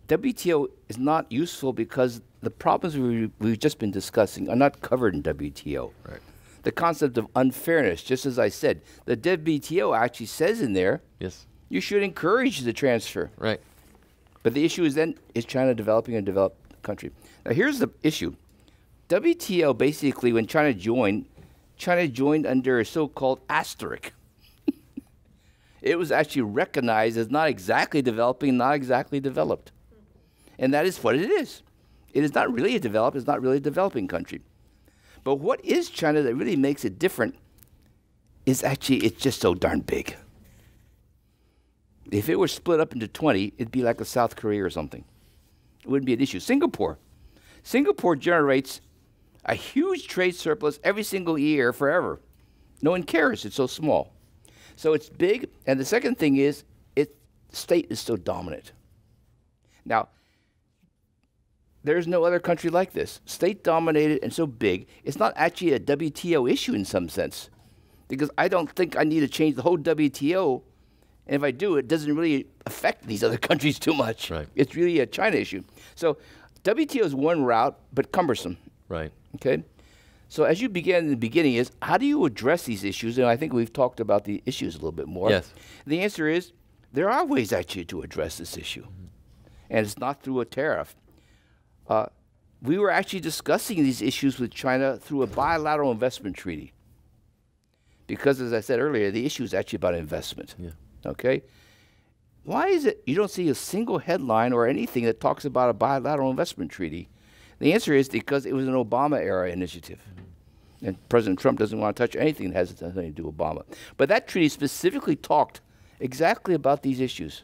WTO is not useful because the problems we've just been discussing are not covered in WTO. Right. The concept of unfairness, just as I said, the WTO actually says in there, you should encourage the transfer. Right. But the issue is then, is China developing a developed country? Now here's the issue. WTO basically, when China joined under a so-called asterisk. It was actually recognized as not exactly developing, not exactly developed. And that is what it is. It is not really a developed, it's not really a developing country. But what is China that really makes it different is actually, it's just so darn big. If it were split up into 20, it'd be like a South Korea or something. It wouldn't be an issue. Singapore generates a huge trade surplus every single year forever. No one cares, it's so small. So it's big, and the second thing is, its state is so dominant. Now, There's no other country like this. State-dominated and so big, it's not actually a WTO issue in some sense, because I don't think I need to change the whole WTO, and if I do, it doesn't really affect these other countries too much. Right. It's really a China issue. So WTO is one route, but cumbersome. Right. Okay? So as you began in the beginning is, how do you address these issues? And I think we've talked about the issues a little bit more. Yes. The answer is, there are ways actually to address this issue, and it's not through a tariff. We were actually discussing these issues with China through a bilateral investment treaty, because as I said earlier, the issue is actually about investment. Yeah. Okay? Why is it you don't see a single headline or anything that talks about a bilateral investment treaty? The answer is because it was an Obama-era initiative, and President Trump doesn't want to touch anything that has nothing to do with Obama. But that treaty specifically talked exactly about these issues.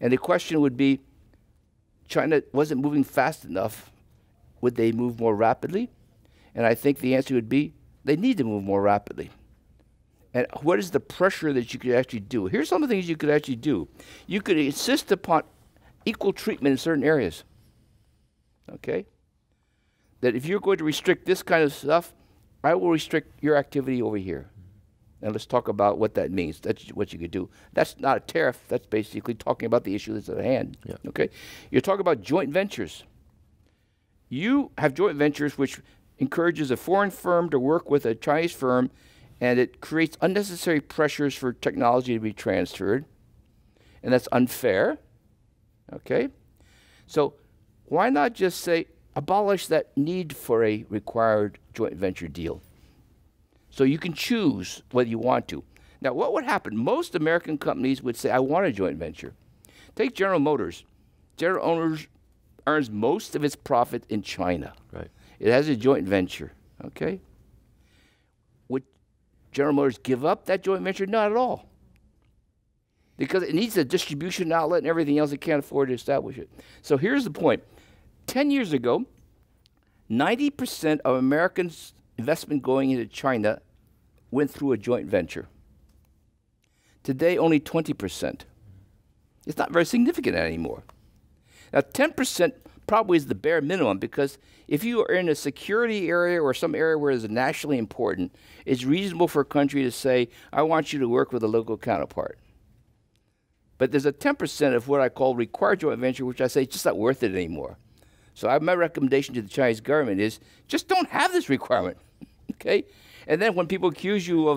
And the question would be, China wasn't moving fast enough. Would they move more rapidly? And I think the answer would be, they need to move more rapidly. And what is the pressure that you could actually do? Here's some of the things you could actually do. You could insist upon equal treatment in certain areas, okay? That if you're going to restrict this kind of stuff, I will restrict your activity over here. And let's talk about what that means. That's what you could do. That's not a tariff. That's basically talking about the issue that's at hand. Yeah. Okay? You're talking about joint ventures. You have joint ventures which encourages a foreign firm to work with a Chinese firm, and it creates unnecessary pressures for technology to be transferred, and that's unfair. Okay? So why not just say, abolish that need for a required joint venture deal? So you can choose whether you want to. Now, what would happen? Most American companies would say, I want a joint venture. Take General Motors. General Motors earns most of its profit in China. Right. It has a joint venture, okay? Would General Motors give up that joint venture? Not at all. Because it needs a distribution outlet and everything else. It can't afford to establish it. So here's the point. 10 years ago, 90% of Americans' investment going into China went through a joint venture. Today, only 20%. It's not very significant anymore. Now, 10% probably is the bare minimum, because if you are in a security area or some area where it's nationally important, it's reasonable for a country to say, I want you to work with a local counterpart. But there's a 10% of what I call required joint venture, which I say it's just not worth it anymore. So my recommendation to the Chinese government is, just don't have this requirement. Okay? And then when people accuse you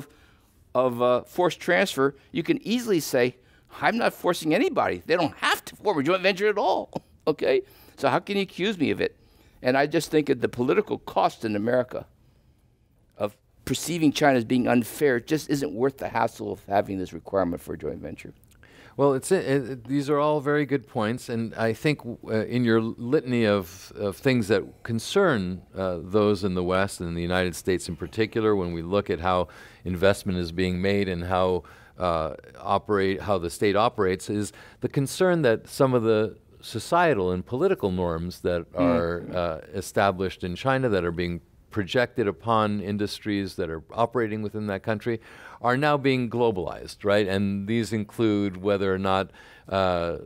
of forced transfer, you can easily say, I'm not forcing anybody. They don't have to form a joint venture at all. Okay? So how can you accuse me of it? And I just think that the political cost in America of perceiving China as being unfair just isn't worth the hassle of having this requirement for a joint venture. Well, these are all very good points, and I think in your litany of things that concern those in the West and the United States in particular, when we look at how investment is being made and how the state operates, is the concern that some of the societal and political norms that are established in China that are being projected upon industries that are operating within that country are now being globalized, right? And these include whether or not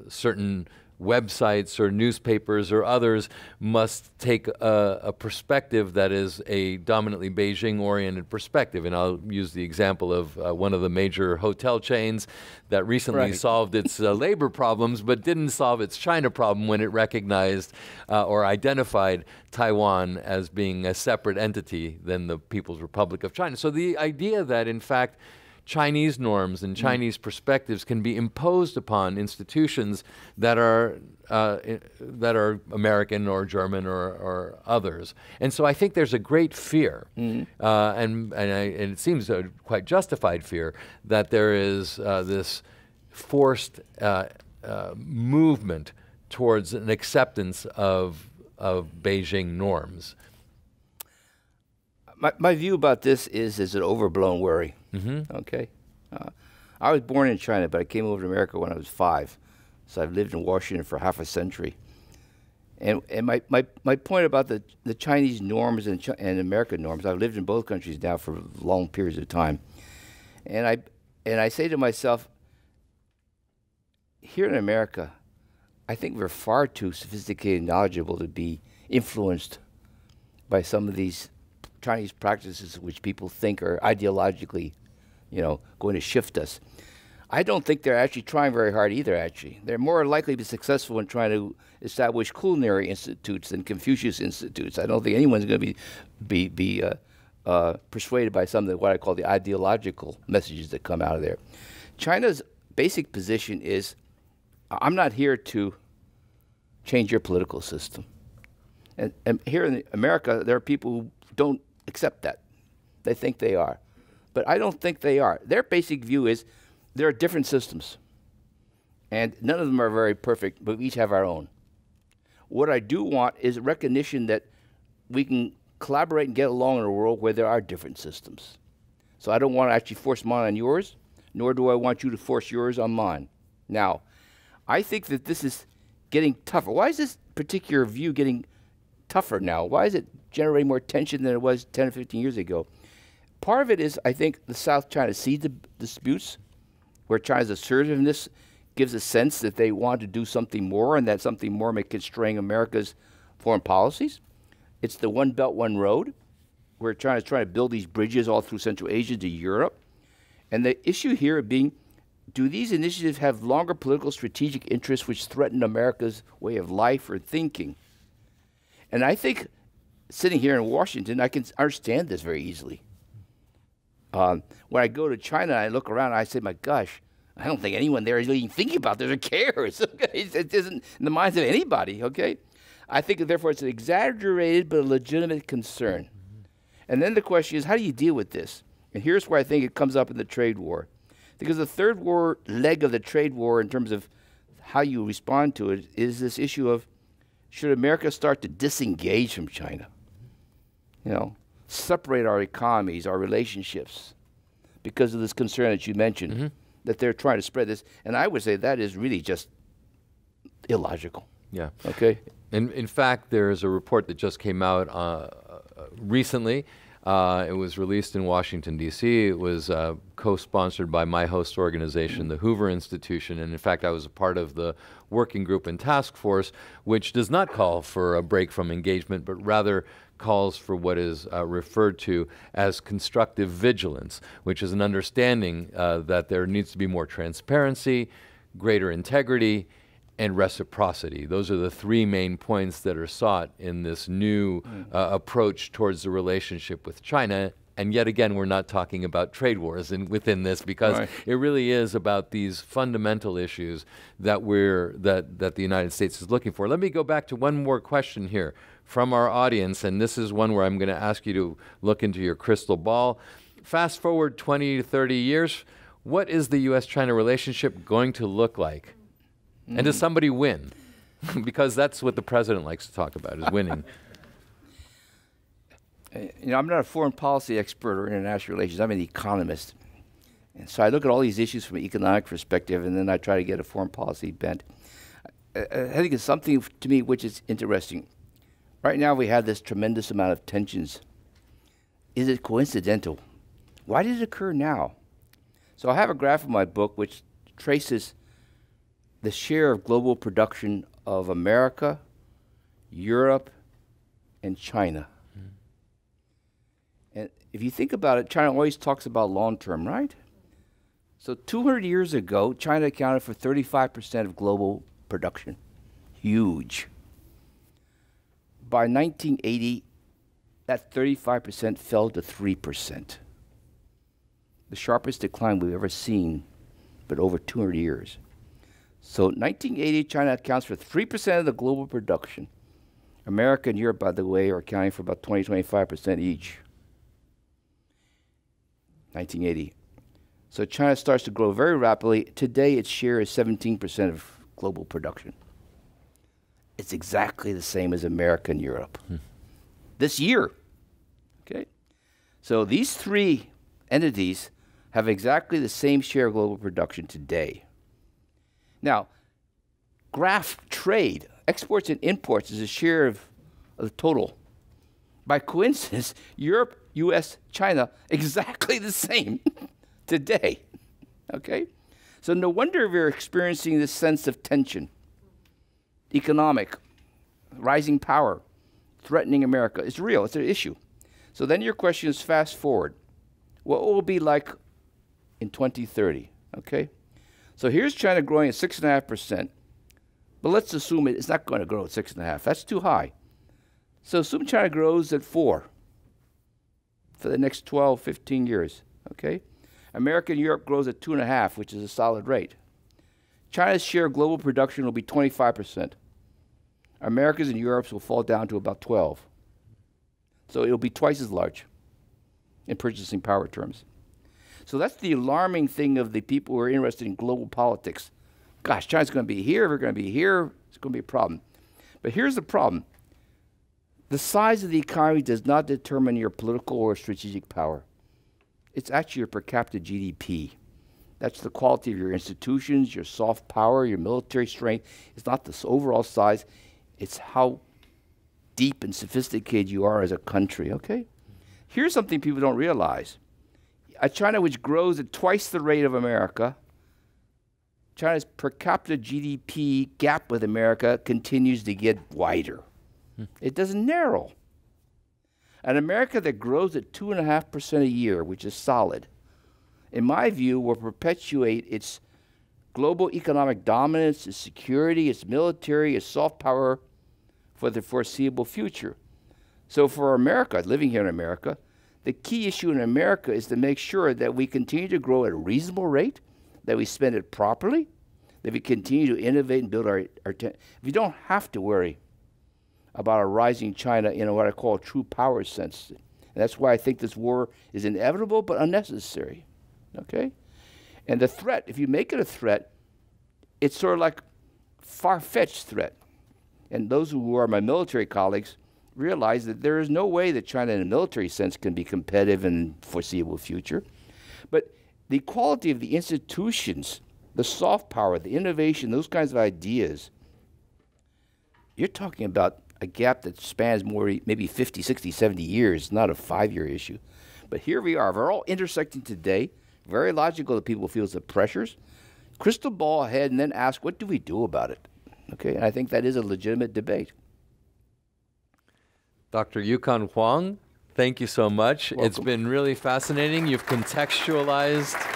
certain websites or newspapers or others must take a perspective that is a dominantly Beijing-oriented perspective. And I'll use the example of one of the major hotel chains that recently solved its labor problems, but didn't solve its China problem when it recognized or identified Taiwan as being a separate entity than the People's Republic of China. So the idea that, in fact, Chinese norms and Chinese perspectives can be imposed upon institutions that are American or German or others, and so I think there's a great fear, and it seems a quite justified fear that there is this forced movement towards an acceptance of Beijing norms. My view about this is an overblown worry. Okay? I was born in China, but I came over to America when I was 5. So I've lived in Washington for half a century. And my point about the Chinese norms and American norms, I've lived in both countries now for long periods of time. And I say to myself, here in America, I think we're far too sophisticated and knowledgeable to be influenced by some of these Chinese practices which people think are ideologically, you know, going to shift us. I don't think they're actually trying very hard either, actually. They're more likely to be successful in trying to establish culinary institutes than Confucius institutes. I don't think anyone's going to be persuaded by some of the, what I call the ideological messages that come out of there. China's basic position is, I'm not here to change your political system. And here in America, there are people who don't accept that. They think they are. But I don't think they are. Their basic view is there are different systems, and none of them are very perfect, but we each have our own. What I do want is recognition that we can collaborate and get along in a world where there are different systems. So I don't want to actually force mine on yours, nor do I want you to force yours on mine. Now, I think that this is getting tougher. Why is this particular view getting tougher now? Why is it generating more tension than it was 10 or 15 years ago? Part of it is, I think, the South China Sea disputes, where China's assertiveness gives a sense that they want to do something more, and that something more may constrain America's foreign policies. It's the One Belt, One Road, where China's trying to build these bridges all through Central Asia to Europe. And the issue here being, do these initiatives have longer political strategic interests which threaten America's way of life or thinking? And I think, sitting here in Washington, I can understand this very easily. When I go to China, I look around and I say, my gosh, I don't think anyone there is even thinking about this or cares. It isn't in the minds of anybody, okay? I think, therefore, it's an exaggerated but a legitimate concern. And then the question is, how do you deal with this? And here's where I think it comes up in the trade war. Because the third leg of the trade war in terms of how you respond to it is this issue of, should America start to disengage from China? You know, separate our economies, our relationships, because of this concern that you mentioned, that they're trying to spread this. And I would say that is really just illogical. Yeah. Okay? And in fact, there's a report that just came out recently. It was released in Washington, D.C. It was co-sponsored by my host organization, the Hoover Institution, and in fact I was a part of the working group and task force, which does not call for a break from engagement, but rather calls for what is referred to as constructive vigilance, which is an understanding that there needs to be more transparency, greater integrity, and reciprocity. Those are the three main points that are sought in this new approach towards the relationship with China. And yet again, we're not talking about trade wars within this, because it really is about these fundamental issues that that the United States is looking for. Let me go back to one more question here from our audience, and this is one where I'm going to ask you to look into your crystal ball. Fast forward 20 to 30 years, what is the U.S.-China relationship going to look like? And does somebody win? Because that's what the president likes to talk about, is winning. You know, I'm not a foreign policy expert or international relations. I'm an economist. And so I look at all these issues from an economic perspective, and then I try to get a foreign policy bent. I think it's something, to me, which is interesting. Right now we have this tremendous amount of tensions. Is it coincidental? Why did it occur now? So I have a graph in my book which traces the share of global production of America, Europe, and China. And if you think about it, China always talks about long-term, right? So 200 years ago, China accounted for 35% of global production. Huge. By 1980, that 35% fell to 3%. The sharpest decline we've ever seen, but over 200 years. So 1980, China accounts for 3% of the global production. America and Europe, by the way, are accounting for about 20–25% each. 1980. So China starts to grow very rapidly. Today, its share is 17% of global production. It's exactly the same as America and Europe this year. Okay? So these three entities have exactly the same share of global production today. Now, graph trade, exports and imports, is a share of the total. By coincidence, Europe, U.S., China, exactly the same today, okay? So no wonder we're experiencing this sense of tension. economic, rising power, threatening America. It's real. It's an issue. So then your question is fast forward. What will it be like in 2030? Okay? So here's China growing at 6.5%. But let's assume it's not going to grow at 6.5. That's too high. So assume China grows at 4 for the next 12, 15 years. Okay? America and Europe grows at 2.5, which is a solid rate. China's share of global production will be 25%. America's and Europe's will fall down to about 12. So it'll be twice as large in purchasing power terms. So that's the alarming thing of the people who are interested in global politics. Gosh, China's going to be here, we're going to be here, it's going to be a problem. But here's the problem. The size of the economy does not determine your political or strategic power. It's actually your per capita GDP. That's the quality of your institutions, your soft power, your military strength. It's not the overall size. It's how deep and sophisticated you are as a country, okay? Here's something people don't realize. A China which grows at twice the rate of America, China's per capita GDP gap with America continues to get wider. It doesn't narrow. An America that grows at 2.5% a year, which is solid, in my view, will perpetuate its global economic dominance, its security, its military, its soft power for the foreseeable future. So for America, living here in America, the key issue in America is to make sure that we continue to grow at a reasonable rate, that we spend it properly, that we continue to innovate and build our we don't have to worry about a rising China in what I call a true power sense. And that's why I think this war is inevitable but unnecessary. Okay? And the threat, if you make it a threat, it's sort of like far-fetched threat. And those who are my military colleagues realize that there is no way that China in a military sense can be competitive in the foreseeable future. But the quality of the institutions, the soft power, the innovation, those kinds of ideas, you're talking about a gap that spans more maybe 50, 60, 70 years, not a 5-year issue. But here we are. We're all intersecting today. Very logical that people feel the pressures. Crystal ball ahead and then ask, what do we do about it? Okay, and I think that is a legitimate debate. Dr. Yukon Huang, thank you so much. Welcome. It's been really fascinating. You've contextualized